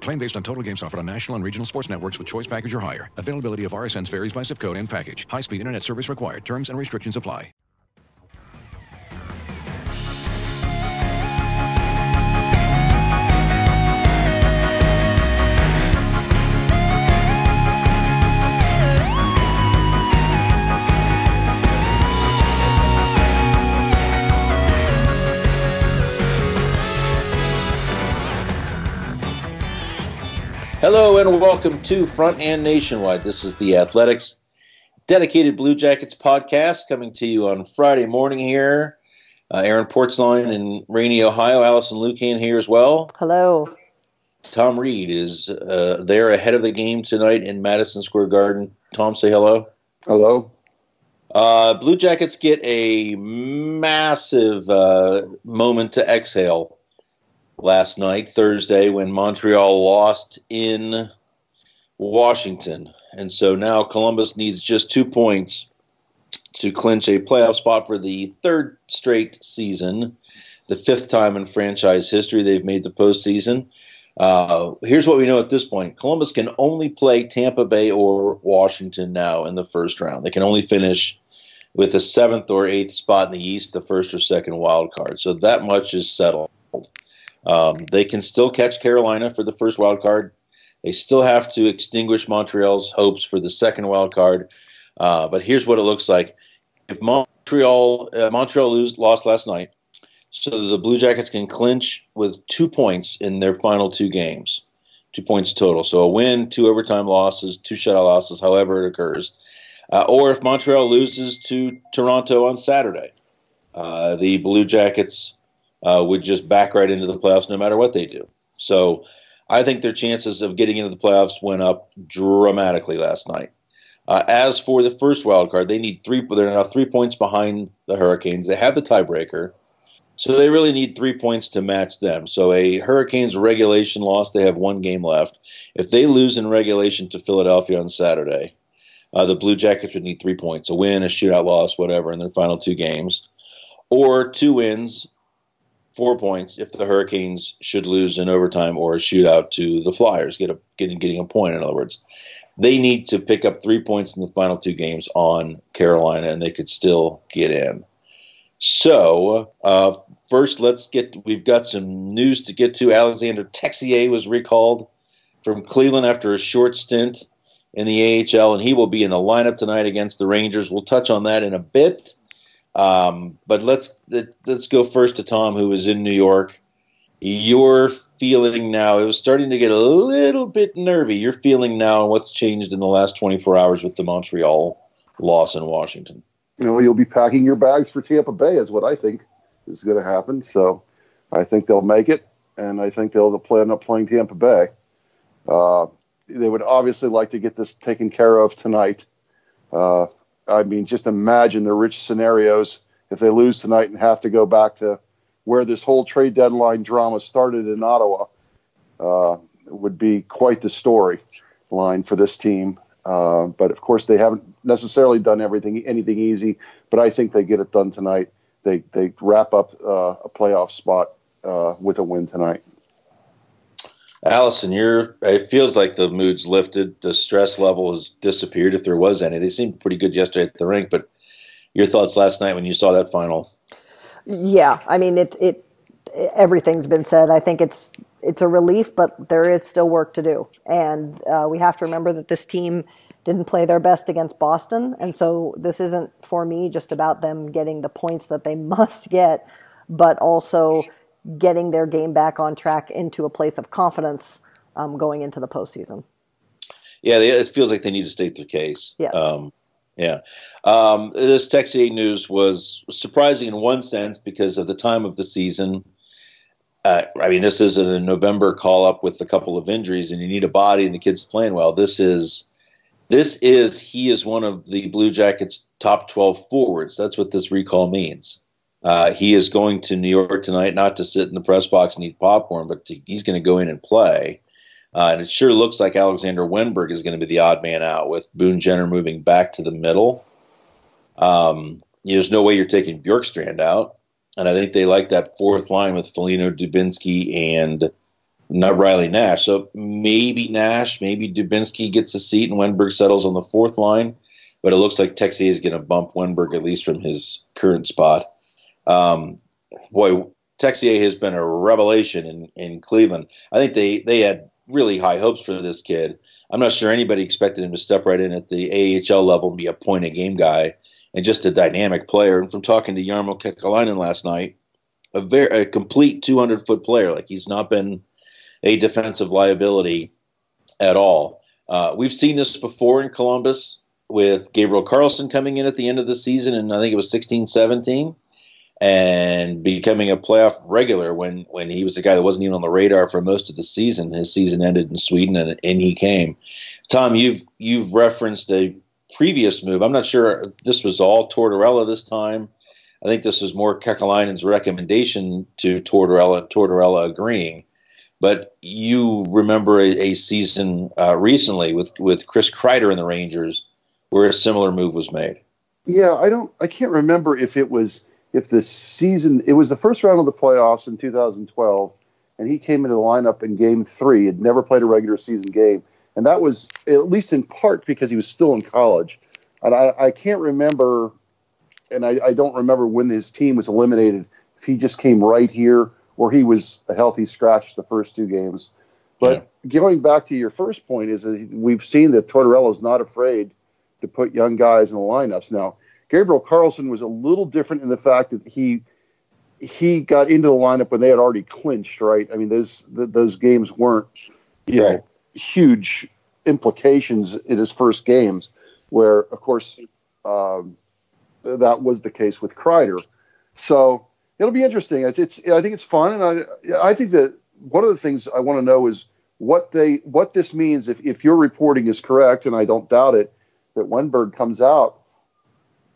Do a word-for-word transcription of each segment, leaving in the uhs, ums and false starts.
Claim based on total games offered on national and regional sports networks with choice package or higher. Availability of R S Ns varies by zip code and package. High-speed internet service required. Terms and restrictions apply. Hello and welcome to Front and Nationwide. This is The Athletic's dedicated Blue Jackets podcast coming to you on Friday morning here. Uh, Aaron Portzline in Rainy, Ohio. Allison Lucan here as well. Hello. Tom Reed is uh, there ahead of the game tonight in Madison Square Garden. Tom, say hello. Hello. Uh, Blue Jackets get a massive uh, moment to exhale last night, Thursday, when Montreal lost in Washington. And so now Columbus needs just two points to clinch a playoff spot for the third straight season, the fifth time in franchise history they've made the postseason. Uh, here's what we know at this point. Columbus can only play Tampa Bay or Washington now in the first round. They can only finish with a seventh or eighth spot in the East, the first or second wild card. So that much is settled. Um, they can still catch Carolina for the first wild card. They still have to extinguish Montreal's hopes for the second wild card. Uh, but here's what it looks like. If Montreal uh, Montreal lose, lost last night, so the Blue Jackets can clinch with two points in their final two games, two points total. So a win, two overtime losses, two shutout losses, however it occurs. Uh, or if Montreal loses to Toronto on Saturday, uh, the Blue Jackets Uh, would just back right into the playoffs no matter what they do. So I think their chances of getting into the playoffs went up dramatically last night. Uh, as for the first wild card, they need three. They're now three points behind the Hurricanes. They have the tiebreaker, so they really need three points to match them. So a Hurricanes regulation loss, they have one game left. If they lose in regulation to Philadelphia on Saturday, uh, the Blue Jackets would need three points, a win, a shootout loss, whatever, in their final two games, or two wins, four points if the Hurricanes should lose in overtime or a shootout to the Flyers, get a, getting, getting a point, in other words. They need to pick up three points in the final two games on Carolina, and they could still get in. So uh, first, let's get – we've got some news to get to. Alexander Texier was recalled from Cleveland after a short stint in the A H L, and he will be in the lineup tonight against the Rangers. We'll touch on that in a bit. Um, but let's let's go first to Tom, who was in New York. Your feeling now, it was starting to get a little bit nervy. Your feeling now on what's changed in the last twenty-four hours with the Montreal loss in Washington. You know, you'll be packing your bags for Tampa Bay is what I think is going to happen. So I think they'll make it, and I think they'll end up playing Tampa Bay. Uh, they would obviously like to get this taken care of tonight. Uh I mean, just imagine the rich scenarios if they lose tonight and have to go back to where this whole trade deadline drama started in Ottawa. Uh, would be quite the story line for this team. Uh, but, of course, they haven't necessarily done everything anything easy, but I think they get it done tonight. They they wrap up uh, a playoff spot uh, with a win tonight. Allison, you're, it feels like the mood's lifted. The stress level has disappeared, if there was any. They seemed pretty good yesterday at the rink, but your thoughts last night when you saw that final? Yeah, I mean, it. It everything's been said. I think it's it's a relief, but there is still work to do. And uh, we have to remember that this team didn't play their best against Boston. And so this isn't, for me, just about them getting the points that they must get, but also getting their game back on track into a place of confidence um, going into the postseason. Yeah, it feels like they need to state their case. Yes. Um, yeah. Um, this Texier news was surprising in one sense because of the time of the season. Uh, I mean, this is a November call-up with a couple of injuries, and you need a body, and the kid's playing well. This is, this is, he is one of the Blue Jackets' top twelve forwards. That's what this recall means. Uh, he is going to New York tonight, not to sit in the press box and eat popcorn, but to, he's going to go in and play. Uh, and it sure looks like Alexander Wenberg is going to be the odd man out, with Boone Jenner moving back to the middle. Um, there's no way you're taking Bjorkstrand out. And I think they like that fourth line with Foligno, Dubinsky, and not Riley Nash. So maybe Nash, maybe Dubinsky gets a seat and Wenberg settles on the fourth line. But it looks like Texier is going to bump Wenberg, at least from his current spot. Um, boy, Texier has been a revelation in, in Cleveland. I think they, they had really high hopes for this kid. I'm not sure anybody expected him to step right in at the A H L level and be a point-a-game guy. And just a dynamic player. And from talking to Jarmo Kekalainen last night, a very a complete two hundred foot player. Like, he's not been a defensive liability at all. Uh, we've seen this before in Columbus with Gabriel Carlsson coming in at the end of the season, and I think it was sixteen seventeen, and becoming a playoff regular when, when he was the guy that wasn't even on the radar for most of the season. His season ended in Sweden, and, and he came. Tom, you've you've referenced a previous move. I'm not sure this was all Tortorella this time. I think this was more Kekalainen's recommendation to Tortorella, Tortorella agreeing. But you remember a, a season uh, recently with, with Chris Kreider and the Rangers where a similar move was made. Yeah, I don't. I can't remember if it was if the season. It was the first round of the playoffs in two thousand twelve, and he came into the lineup in Game Three. He'd never played a regular season game. And that was, at least in part, because he was still in college. And I, I can't remember, and I, I don't remember when his team was eliminated, if he just came right here or he was a healthy scratch the first two games. But yeah. Going back to your first point, is that we've seen that Tortorella's not afraid to put young guys in the lineups. Now, Gabriel Carlsson was a little different in the fact that he he got into the lineup when they had already clinched, right? I mean, those th- those games weren't, you right. know, huge implications in his first games, where, of course, um, that was the case with Kreider. So it'll be interesting. It's, it's I think it's fun, and I I think that one of the things I want to know is what they what this means if if your reporting is correct, and I don't doubt it, that Wenberg comes out,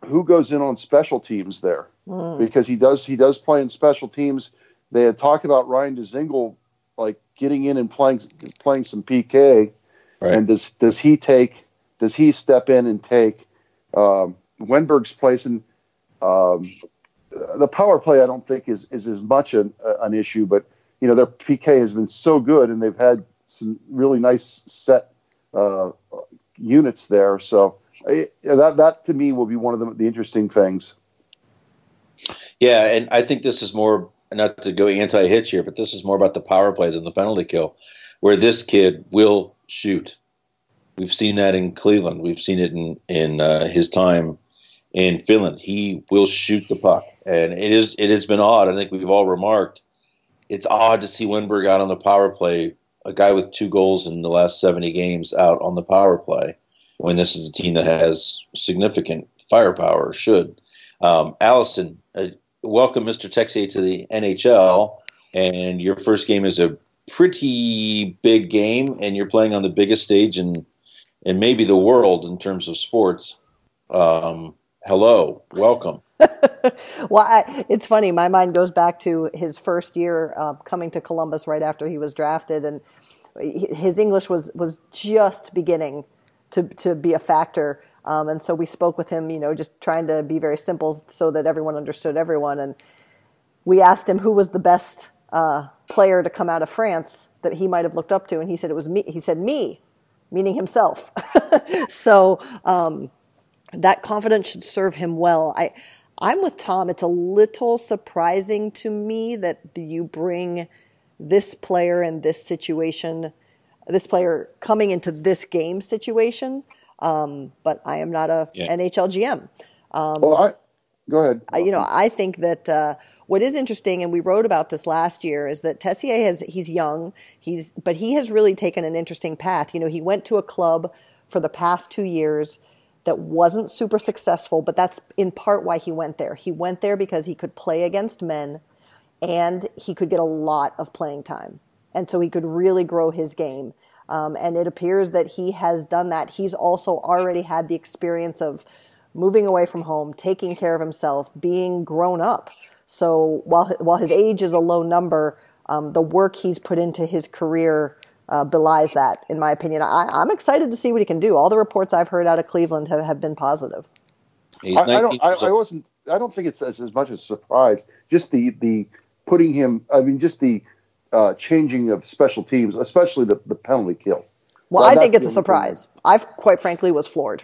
who goes in on special teams there? Mm. Because he does he does play in special teams. They had talked about Ryan Dzingel like getting in and playing playing some P K, right. And does does he take does he step in and take um, Wenberg's place? And um, the power play, I don't think is is as much an, uh, an issue, but you know their P K has been so good, and they've had some really nice set uh, units there. So I, that that to me will be one of the, the interesting things. Yeah, and I think this is more. Not to go anti-hitch here, but this is more about the power play than the penalty kill, where this kid will shoot. We've seen that in Cleveland. We've seen it in in uh, his time in Finland. He will shoot the puck, and it is it has been odd. I think we've all remarked it's odd to see Wenberg out on the power play, a guy with two goals in the last seventy games out on the power play, when this is a team that has significant firepower. Should um, Allison. Uh, Welcome, Mister Texier, to the N H L, and your first game is a pretty big game, and you're playing on the biggest stage in, in maybe the world in terms of sports. Um, hello, welcome. Well, I, it's funny. My mind goes back to his first year uh, coming to Columbus right after he was drafted, and his English was, was just beginning to to be a factor. Um, and so we spoke with him, you know, just trying to be very simple so that everyone understood everyone. And we asked him who was the best uh, player to come out of France that he might have looked up to. And he said it was me. He said me, meaning himself. So um, that confidence should serve him well. I, I'm with Tom. It's a little surprising to me that you bring this player in this situation, this player coming into this game situation Um, but I am not a yeah. N H L G M. Um, well, I, go ahead. I, you know, I think that uh, what is interesting, and we wrote about this last year, is that Texier has he's young, he's but he has really taken an interesting path. You know, he went to a club for the past two years that wasn't super successful, but that's in part why he went there. He went there because he could play against men, and he could get a lot of playing time, and so he could really grow his game. Um, and it appears that he has done that. He's also already had the experience of moving away from home, taking care of himself, being grown up. So while while his age is a low number, um, the work he's put into his career uh, belies that, in my opinion. I, I'm excited to see what he can do. All the reports I've heard out of Cleveland have, have been positive. I, I don't. I, I wasn't. I don't think it's as, as much as surprise. Just the the putting him. I mean, just the. Uh, changing of special teams, especially the, the penalty kill. Well, so I think it's a surprise. I, quite frankly, was floored.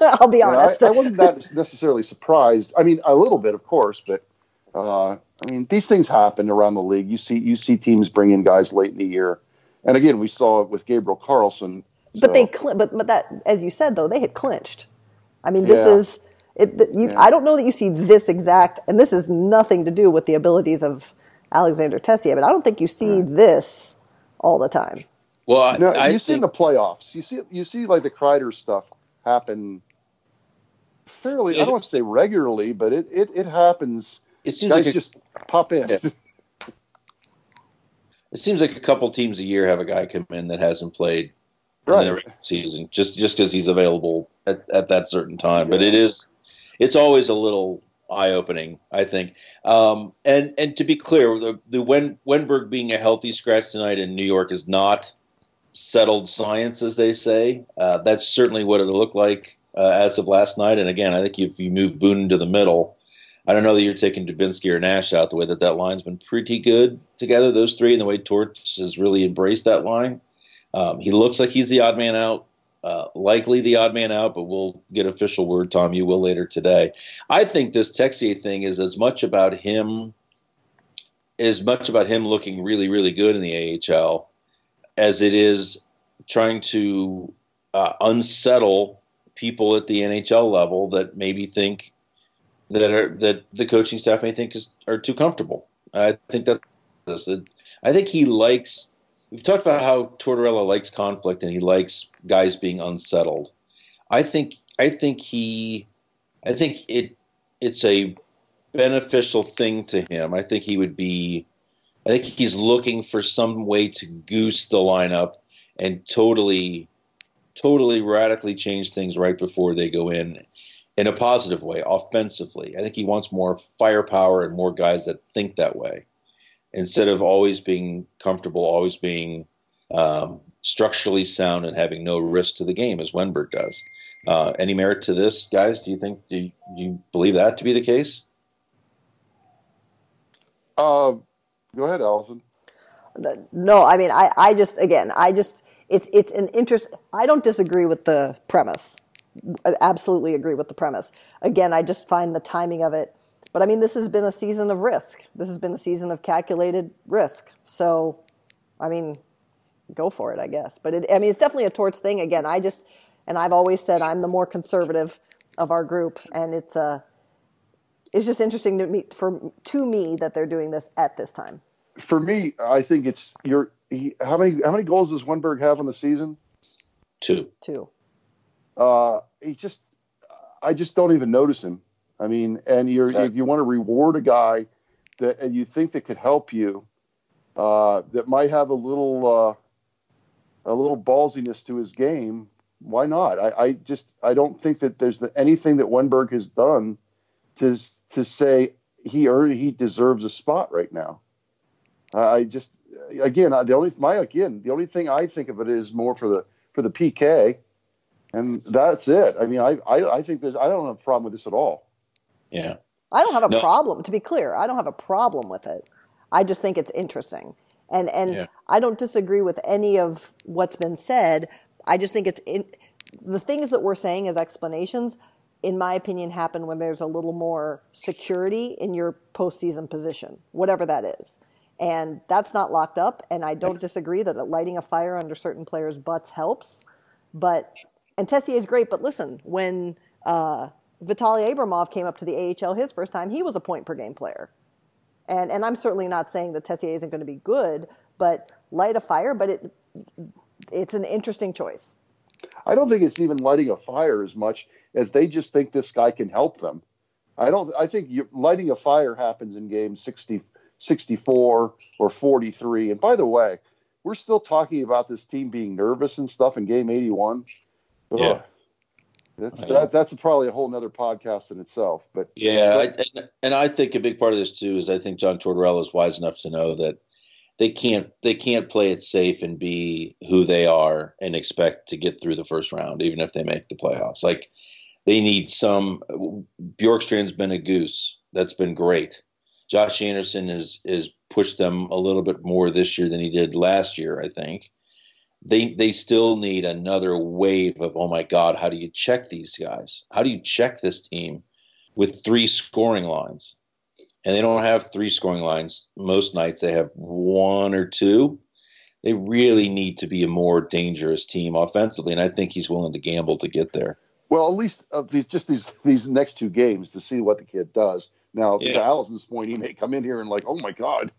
I'll be honest. Yeah, I, I wasn't that necessarily surprised. I mean, a little bit, of course, but uh, I mean, these things happen around the league. You see, you see teams bring in guys late in the year, and again, we saw it with Gabriel Carlsson. So. But they, cl- but but that, as you said, though, they had clinched. I mean, this yeah. is. It, the, you, yeah. I don't know that you see this exact, and this is nothing to do with the abilities of Alexander Texier, but I don't think you see this all the time. Well, I, no, I you see in the playoffs, you see, you see like the Kreider stuff happen fairly. I don't want to say regularly, but it it, it happens. It seems Guys like a, just pop in. Yeah. It seems like a couple teams a year have a guy come in that hasn't played right. in the season, just just because he's available at, at that certain time. Yeah. But it is, it's always a little eye-opening, I think. Um, and and to be clear, the, the Wen, Wenberg being a healthy scratch tonight in New York is not settled science, as they say. Uh, that's certainly what it looked like uh, as of last night. And again, I think if you move Boone to the middle, I don't know that you're taking Dubinsky or Nash out, the way that that line's been pretty good together, those three, and the way Torch has really embraced that line. Um, he looks like he's the odd man out. Uh, likely the odd man out, but we'll get official word, Tom. You will later today. I think this Texier thing is as much about him, as much about him looking really, really good in the A H L, as it is trying to uh, unsettle people at the N H L level that maybe think that are, that the coaching staff may think is, are too comfortable. I think that I think he likes. We've talked about how Tortorella likes conflict and he likes guys being unsettled. I think I think he I think it it's a beneficial thing to him. I think he would be I think he's looking for some way to goose the lineup and totally totally radically change things right before they go in in a positive way, offensively. I think he wants more firepower and more guys that think that way, instead of always being comfortable, always being um, structurally sound and having no risk to the game, as Wenberg does. Uh, any merit to this, guys? Do you think do you, do you believe that to be the case? Uh, go ahead, Allison. No, I mean, I, I just, again, I just, it's it's an interest. I don't disagree with the premise. I absolutely agree with the premise. Again, I just find the timing of it. But, I mean, this has been a season of risk. This has been a season of calculated risk. So, I mean, go for it, I guess. But, it, I mean, it's definitely a Torch thing. Again, I just – and I've always said I'm the more conservative of our group. And it's uh, it's just interesting to me, for, to me that they're doing this at this time. For me, I think it's – your he, how many how many goals does Wenberg have on the season? Two. Two. Uh, he just – I just don't even notice him. I mean, and you're, if you want to reward a guy that and you think that could help you, uh, that might have a little uh, a little ballsiness to his game, why not? I, I just I don't think that there's the, anything that Wenberg has done to to say he earned he deserves a spot right now. I just again the only my again the only thing I think of it is more for the for the P K, and that's it. I mean, I I, I think there's I don't have a problem with this at all. Yeah, I don't have a no. problem. To be clear, I don't have a problem with it. I just think it's interesting, and and yeah. I don't disagree with any of what's been said. I just think it's in, the things that we're saying as explanations, in my opinion, happen when there's a little more security in your postseason position, whatever that is, and that's not locked up. And I don't disagree that lighting a fire under certain players' butts helps, but and Texier is great, but listen, when uh, Vitaly Abramov came up to the A H L his first time, he was a point-per-game player. And and I'm certainly not saying that Texier isn't going to be good, but light a fire, but it it's an interesting choice. I don't think it's even lighting a fire as much as they just think this guy can help them. I don't. I think you, lighting a fire happens in games sixty, sixty-four or forty-three. And by the way, we're still talking about this team being nervous and stuff in game eighty-one. Ugh. Yeah. That's, that, that's probably a whole nother podcast in itself. But yeah, but, I, and, and I think a big part of this, too, is I think John Tortorella is wise enough to know that they can't they can't play it safe and be who they are and expect to get through the first round, even if they make the playoffs. Like, they need some – Bjorkstrand's been a goose. That's been great. Josh Anderson has is, is pushed them a little bit more this year than he did last year, I think. They they still need another wave of, oh, my God, how do you check these guys? How do you check this team with three scoring lines? And they don't have three scoring lines. Most nights they have one or two. They really need to be a more dangerous team offensively, and I think he's willing to gamble to get there. Well, at least uh, these, just these these next two games to see what the kid does. Now, yeah. To Allison's point, he may come in here and like, oh, my God,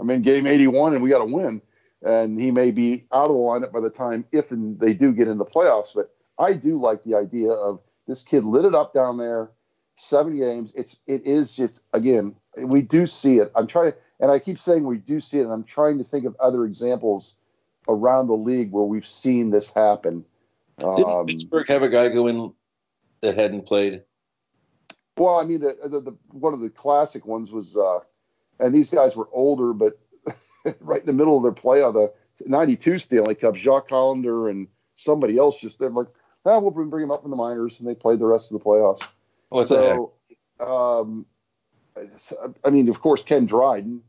I'm in game eighty-one and we got to win. And he may be out of the lineup by the time if and they do get in the playoffs. But I do like the idea of this kid lit it up down there, seven games. It's it is just, again, we do see it. I'm trying to, and I keep saying we do see it, and I'm trying to think of other examples around the league where we've seen this happen. Didn't um, Pittsburgh have a guy go in that hadn't played? Well, I mean, the, the, the, one of the classic ones was, uh, and these guys were older, but right in the middle of their play on the ninety-two Stanley Cup, Jacques Collander and somebody else just, they're like, ah, we'll bring him up in the minors, and they played the rest of the playoffs. What so, the heck? Um, I mean, of course, Ken Dryden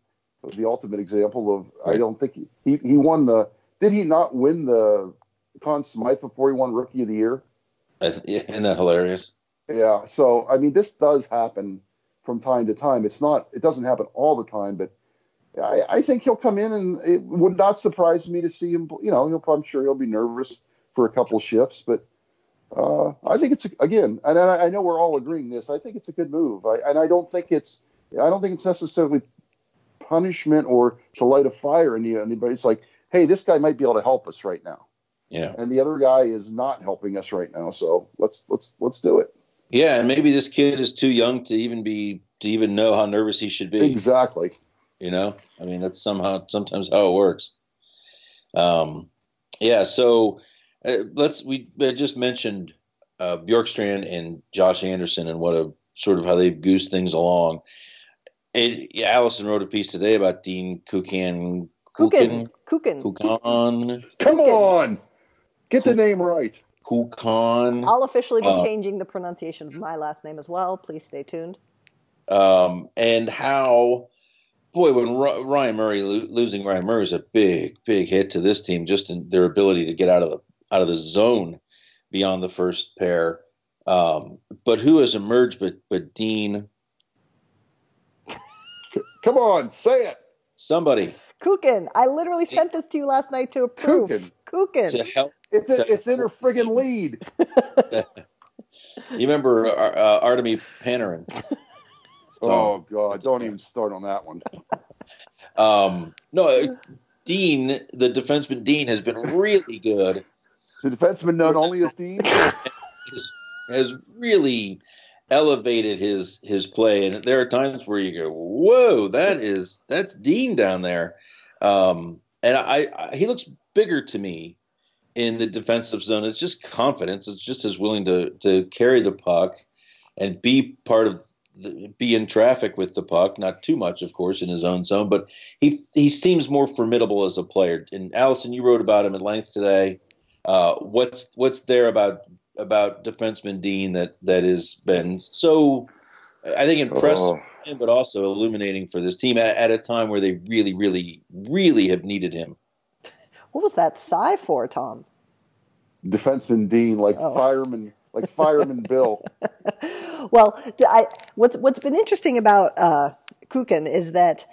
was the ultimate example of, right. I don't think he, he, he won the, did he not win the Conn Smythe before he won Rookie of the Year? Isn't that hilarious? Yeah. So, I mean, this does happen from time to time. It's not, it doesn't happen all the time, but I, I think he'll come in, and it would not surprise me to see him. You know, he'll, I'm sure he'll be nervous for a couple shifts, but uh, I think it's, again, and I, I know we're all agreeing this, I think it's a good move. I, and I don't think it's, I don't think it's necessarily punishment or to light a fire in anybody. It's like, hey, this guy might be able to help us right now. Yeah. And the other guy is not helping us right now. So let's, let's, let's do it. Yeah. And maybe this kid is too young to even be, to even know how nervous he should be. Exactly. You know, I mean, that's somehow sometimes how it works. Um, yeah. So uh, let's we I just mentioned uh, Bjorkstrand and Josh Anderson and what a sort of how they've goosed things along. It, yeah, Allison wrote a piece today about Dean Kukan. Kukan. Kukan. Kukan. Come on, get the name right. Kukan. I'll officially be uh, changing the pronunciation of my last name as well. Please stay tuned. Um, and how. Boy, when Ryan Murray losing Ryan Murray is a big, big hit to this team, just in their ability to get out of the out of the zone beyond the first pair. Um, but who has emerged? But but Dean, come on, say it. Somebody, Kukan. I literally it, sent this to you last night to approve. Kukan, Kukan. To help, it's a, to it's help. In her friggin' lead. You remember uh, Artemi Panarin? Oh, God, don't even start on that one. um, no, Dean, the defenseman Dean, has been really good. The defenseman known only as Dean? has, has really elevated his, his play. And there are times where you go, whoa, that is, that's Dean down there. Um, and I, I he looks bigger to me in the defensive zone. It's just confidence. It's just as willing to, to carry the puck and be part of be in traffic with the puck, not too much, of course, in his own zone, but he he seems more formidable as a player. And Allison, you wrote about him at length today. Uh, what's what's there about about defenseman Dean that that has been so, I think, impressive, oh. him, but also illuminating for this team at, at a time where they really, really, really have needed him. What was that sigh for, Tom? Defenseman Dean, like oh. fireman. Like Fireman Bill. Well, I, what's what's been interesting about uh, Kukan is that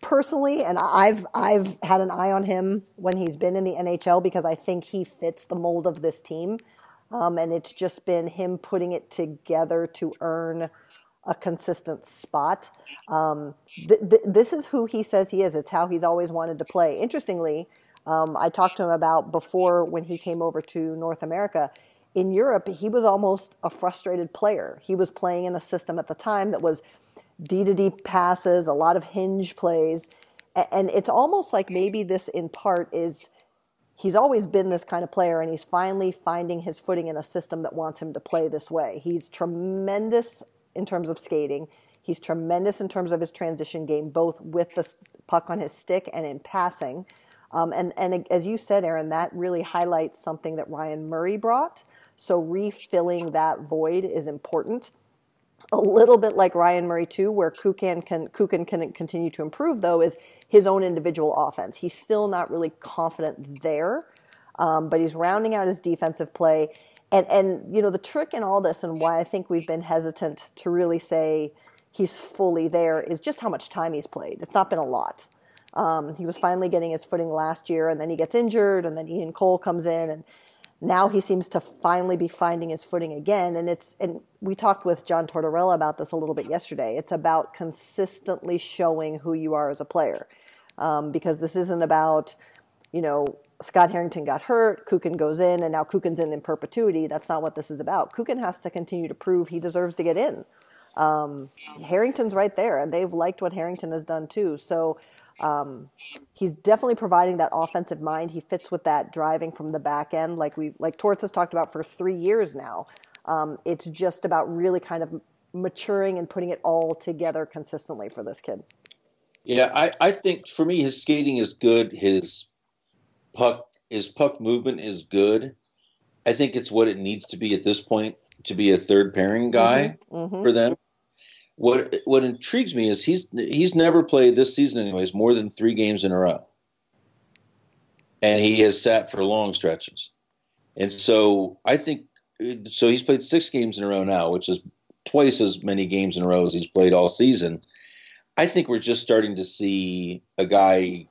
personally, and I've I've had an eye on him when he's been in the N H L because I think he fits the mold of this team. Um, and it's just been him putting it together to earn a consistent spot. Um, th- th- this is who he says he is. It's how he's always wanted to play. Interestingly, um, I talked to him about before when he came over to North America. In Europe, he was almost a frustrated player. He was playing in a system at the time that was D-to-D passes, a lot of hinge plays. And it's almost like maybe this in part is he's always been this kind of player, and he's finally finding his footing in a system that wants him to play this way. He's tremendous in terms of skating. He's tremendous in terms of his transition game, both with the puck on his stick and in passing. Um, and, and as you said, Aaron, that really highlights something that Ryan Murray brought. So refilling that void is important. A little bit like Ryan Murray, too, where Kukan can Kukan can continue to improve, though, is his own individual offense. He's still not really confident there, um, but he's rounding out his defensive play. And, and, you know, the trick in all this and why I think we've been hesitant to really say he's fully there is just how much time he's played. It's not been a lot. Um, he was finally getting his footing last year, and then he gets injured, and then Ian Cole comes in, and now he seems to finally be finding his footing again. And it's and we talked with John Tortorella about this a little bit yesterday. It's about consistently showing who you are as a player, um, because this isn't about, you know, Scott Harrington got hurt, Kukan goes in, and now Kukan's in in perpetuity. That's not what this is about. Kukan has to continue to prove he deserves to get in. Um, Harrington's right there, and they've liked what Harrington has done too. So Um, he's definitely providing that offensive mind. He fits with that driving from the back end, like we like Torts has talked about for three years now. Um, it's just about really kind of maturing and putting it all together consistently for this kid. Yeah, I, I think for me, his skating is good. His puck, his puck movement is good. I think it's what it needs to be at this point to be a third pairing guy mm-hmm, mm-hmm. for them. What what intrigues me is he's he's never played this season anyways more than three games in a row, and he has sat for long stretches, and so I think so he's played six games in a row now, which is twice as many games in a row as he's played all season. I think we're just starting to see a guy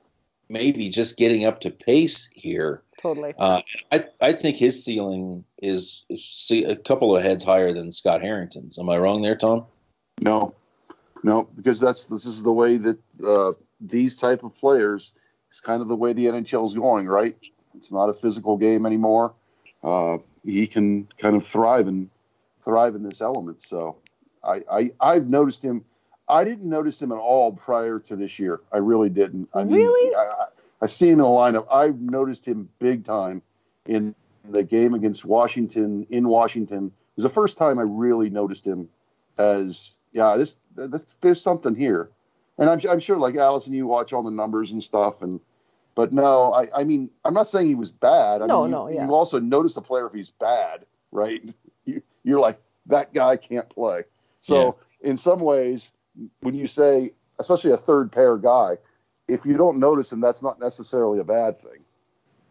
maybe just getting up to pace here. Totally, uh, I I think his ceiling is a couple of heads higher than Scott Harrington's. Am I wrong there, Tom? No, no, because that's this is the way that uh, these type of players is kind of the way the N H L is going, right? It's not a physical game anymore. Uh, he can kind of thrive and thrive in this element. So I, I I've noticed him. I didn't notice him at all prior to this year. I really didn't. I mean, really? I, I see him in the lineup. I've noticed him big time in the game against Washington in Washington. It was the first time I really noticed him as. Yeah, this, this there's something here, and I'm, I'm sure like Allison, you watch all the numbers and stuff, and but no, I, I mean I'm not saying he was bad. I no, mean, no, you, yeah. You also notice a player if he's bad, right? You, you're like that guy can't play. So yeah. In some ways, when you say, especially a third pair guy, if you don't notice him, that's not necessarily a bad thing.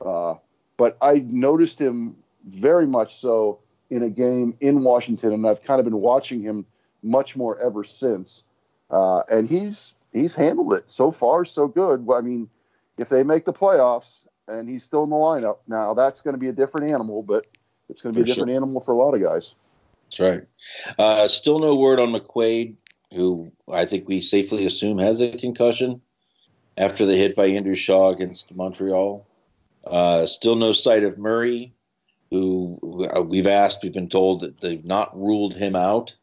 Uh, but I noticed him very much so in a game in Washington, and I've kind of been watching him much more ever since. Uh, and he's he's handled it. So far, so good. I mean, if they make the playoffs and he's still in the lineup, now that's going to be a different animal, but it's going to be for a different sure. animal for a lot of guys. That's right. Uh, still no word on McQuaid, who I think we safely assume has a concussion after the hit by Andrew Shaw against Montreal. Uh, still no sight of Murray, who we've asked, we've been told that they've not ruled him out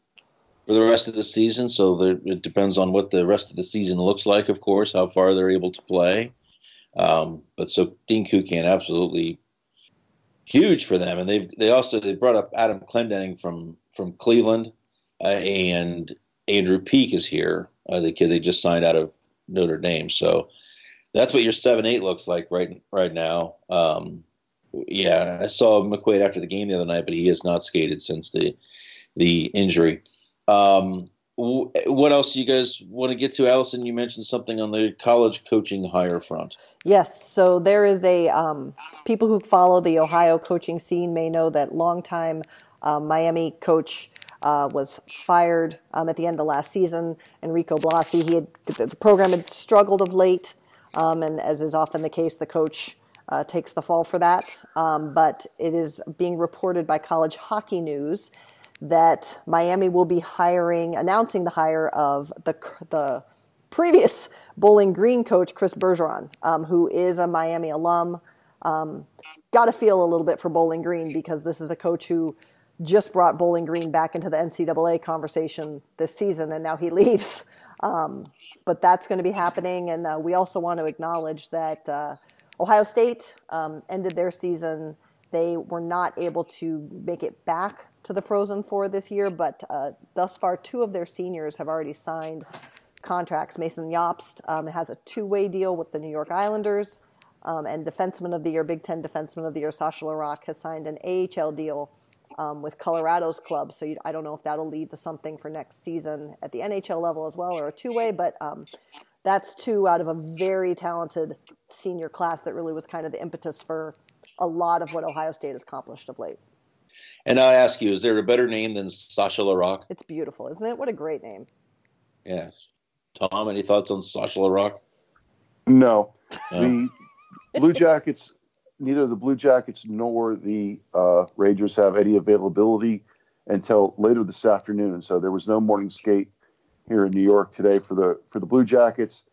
for the rest of the season, so there, it depends on what the rest of the season looks like, of course, how far they're able to play. Um, but so Dean Kukan, absolutely huge for them, and they they also they brought up Adam Clendening from from Cleveland, uh, and Andrew Peake is here, uh, the kid they just signed out of Notre Dame. So that's what your seven eight looks like right right now. Um, yeah, I saw McQuaid after the game the other night, but he has not skated since the the injury. Um, what else do you guys want to get to? Allison, you mentioned something on the college coaching hire front. Yes. So there is a, um, people who follow the Ohio coaching scene may know that longtime Um, Miami coach uh, was fired um, at the end of last season. Enrico Blasi, he had the, the program had struggled of late, um, and as is often the case, the coach uh, takes the fall for that. Um, but it is being reported by College Hockey News that Miami will be hiring, announcing the hire of the the previous Bowling Green coach, Chris Bergeron, um, who is a Miami alum. Um, got to feel a little bit for Bowling Green because this is a coach who just brought Bowling Green back into the N C double A conversation this season, and now he leaves. Um, but that's going to be happening, and uh, we also want to acknowledge that uh, Ohio State um, ended their season. They were not able to make it back to the Frozen Four this year, but uh, thus far, two of their seniors have already signed contracts. Mason Jobst um, has a two-way deal with the New York Islanders, um, and Defenseman of the Year, Big Ten Defenseman of the Year, Sasha Larocque has signed an A H L deal um, with Colorado's club, so you, I don't know if that'll lead to something for next season at the N H L level as well, or a two-way, but um, that's two out of a very talented senior class that really was kind of the impetus for a lot of what Ohio State has accomplished of late. And I ask you, is there a better name than Sasha Larocque? It's beautiful, isn't it? What a great name. Yes. Tom, any thoughts on Sasha Larocque? No. The Blue Jackets, neither the Blue Jackets nor the uh, Rangers have any availability until later this afternoon. So there was no morning skate here in New York today for the for the Blue Jackets.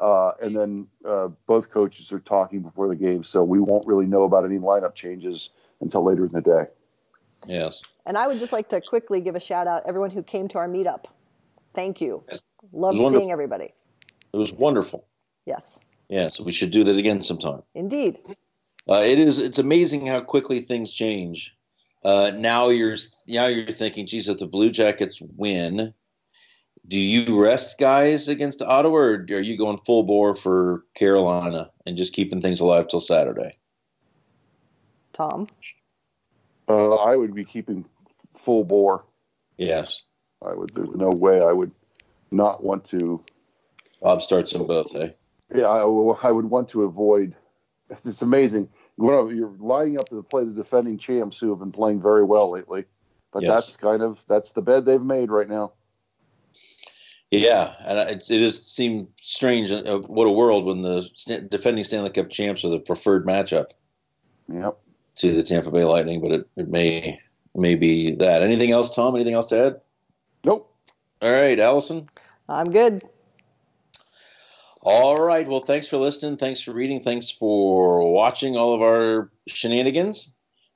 Uh, and then uh, both coaches are talking before the game, so we won't really know about any lineup changes until later in the day. Yes. And I would just like to quickly give a shout out everyone who came to our meetup. Thank you. Yes. Love seeing everybody. It was wonderful. Yes. Yeah, so we should do that again sometime. Indeed. Uh, it is. It's amazing how quickly things change. Uh, now you're now you're thinking, geez, if the Blue Jackets win, do you rest guys against Ottawa, or are you going full bore for Carolina and just keeping things alive till Saturday? Tom? Uh, I would be keeping full bore. Yes. I would. There's no way I would not want to. Bob starts them both, eh? Yeah, I, I would want to avoid. It's amazing. You're lining up to play the defending champs who have been playing very well lately. But yes, that's kind of that's the bed they've made right now. Yeah, and it, it just seemed strange. What a world when the defending Stanley Cup champs are the preferred matchup. Yep. To the Tampa Bay Lightning, but it, it may may be that. Anything else, Tom? Anything else to add? Nope. All right, Allison? I'm good. All right. Well, thanks for listening. Thanks for reading. Thanks for watching all of our shenanigans.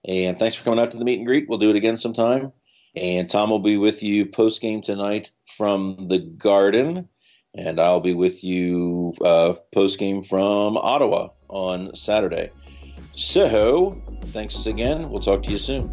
And thanks for coming out to the meet and greet. We'll do it again sometime. And Tom will be with you post-game tonight from the Garden. And I'll be with you uh, post-game from Ottawa on Saturday. So, thanks again. We'll talk to you soon.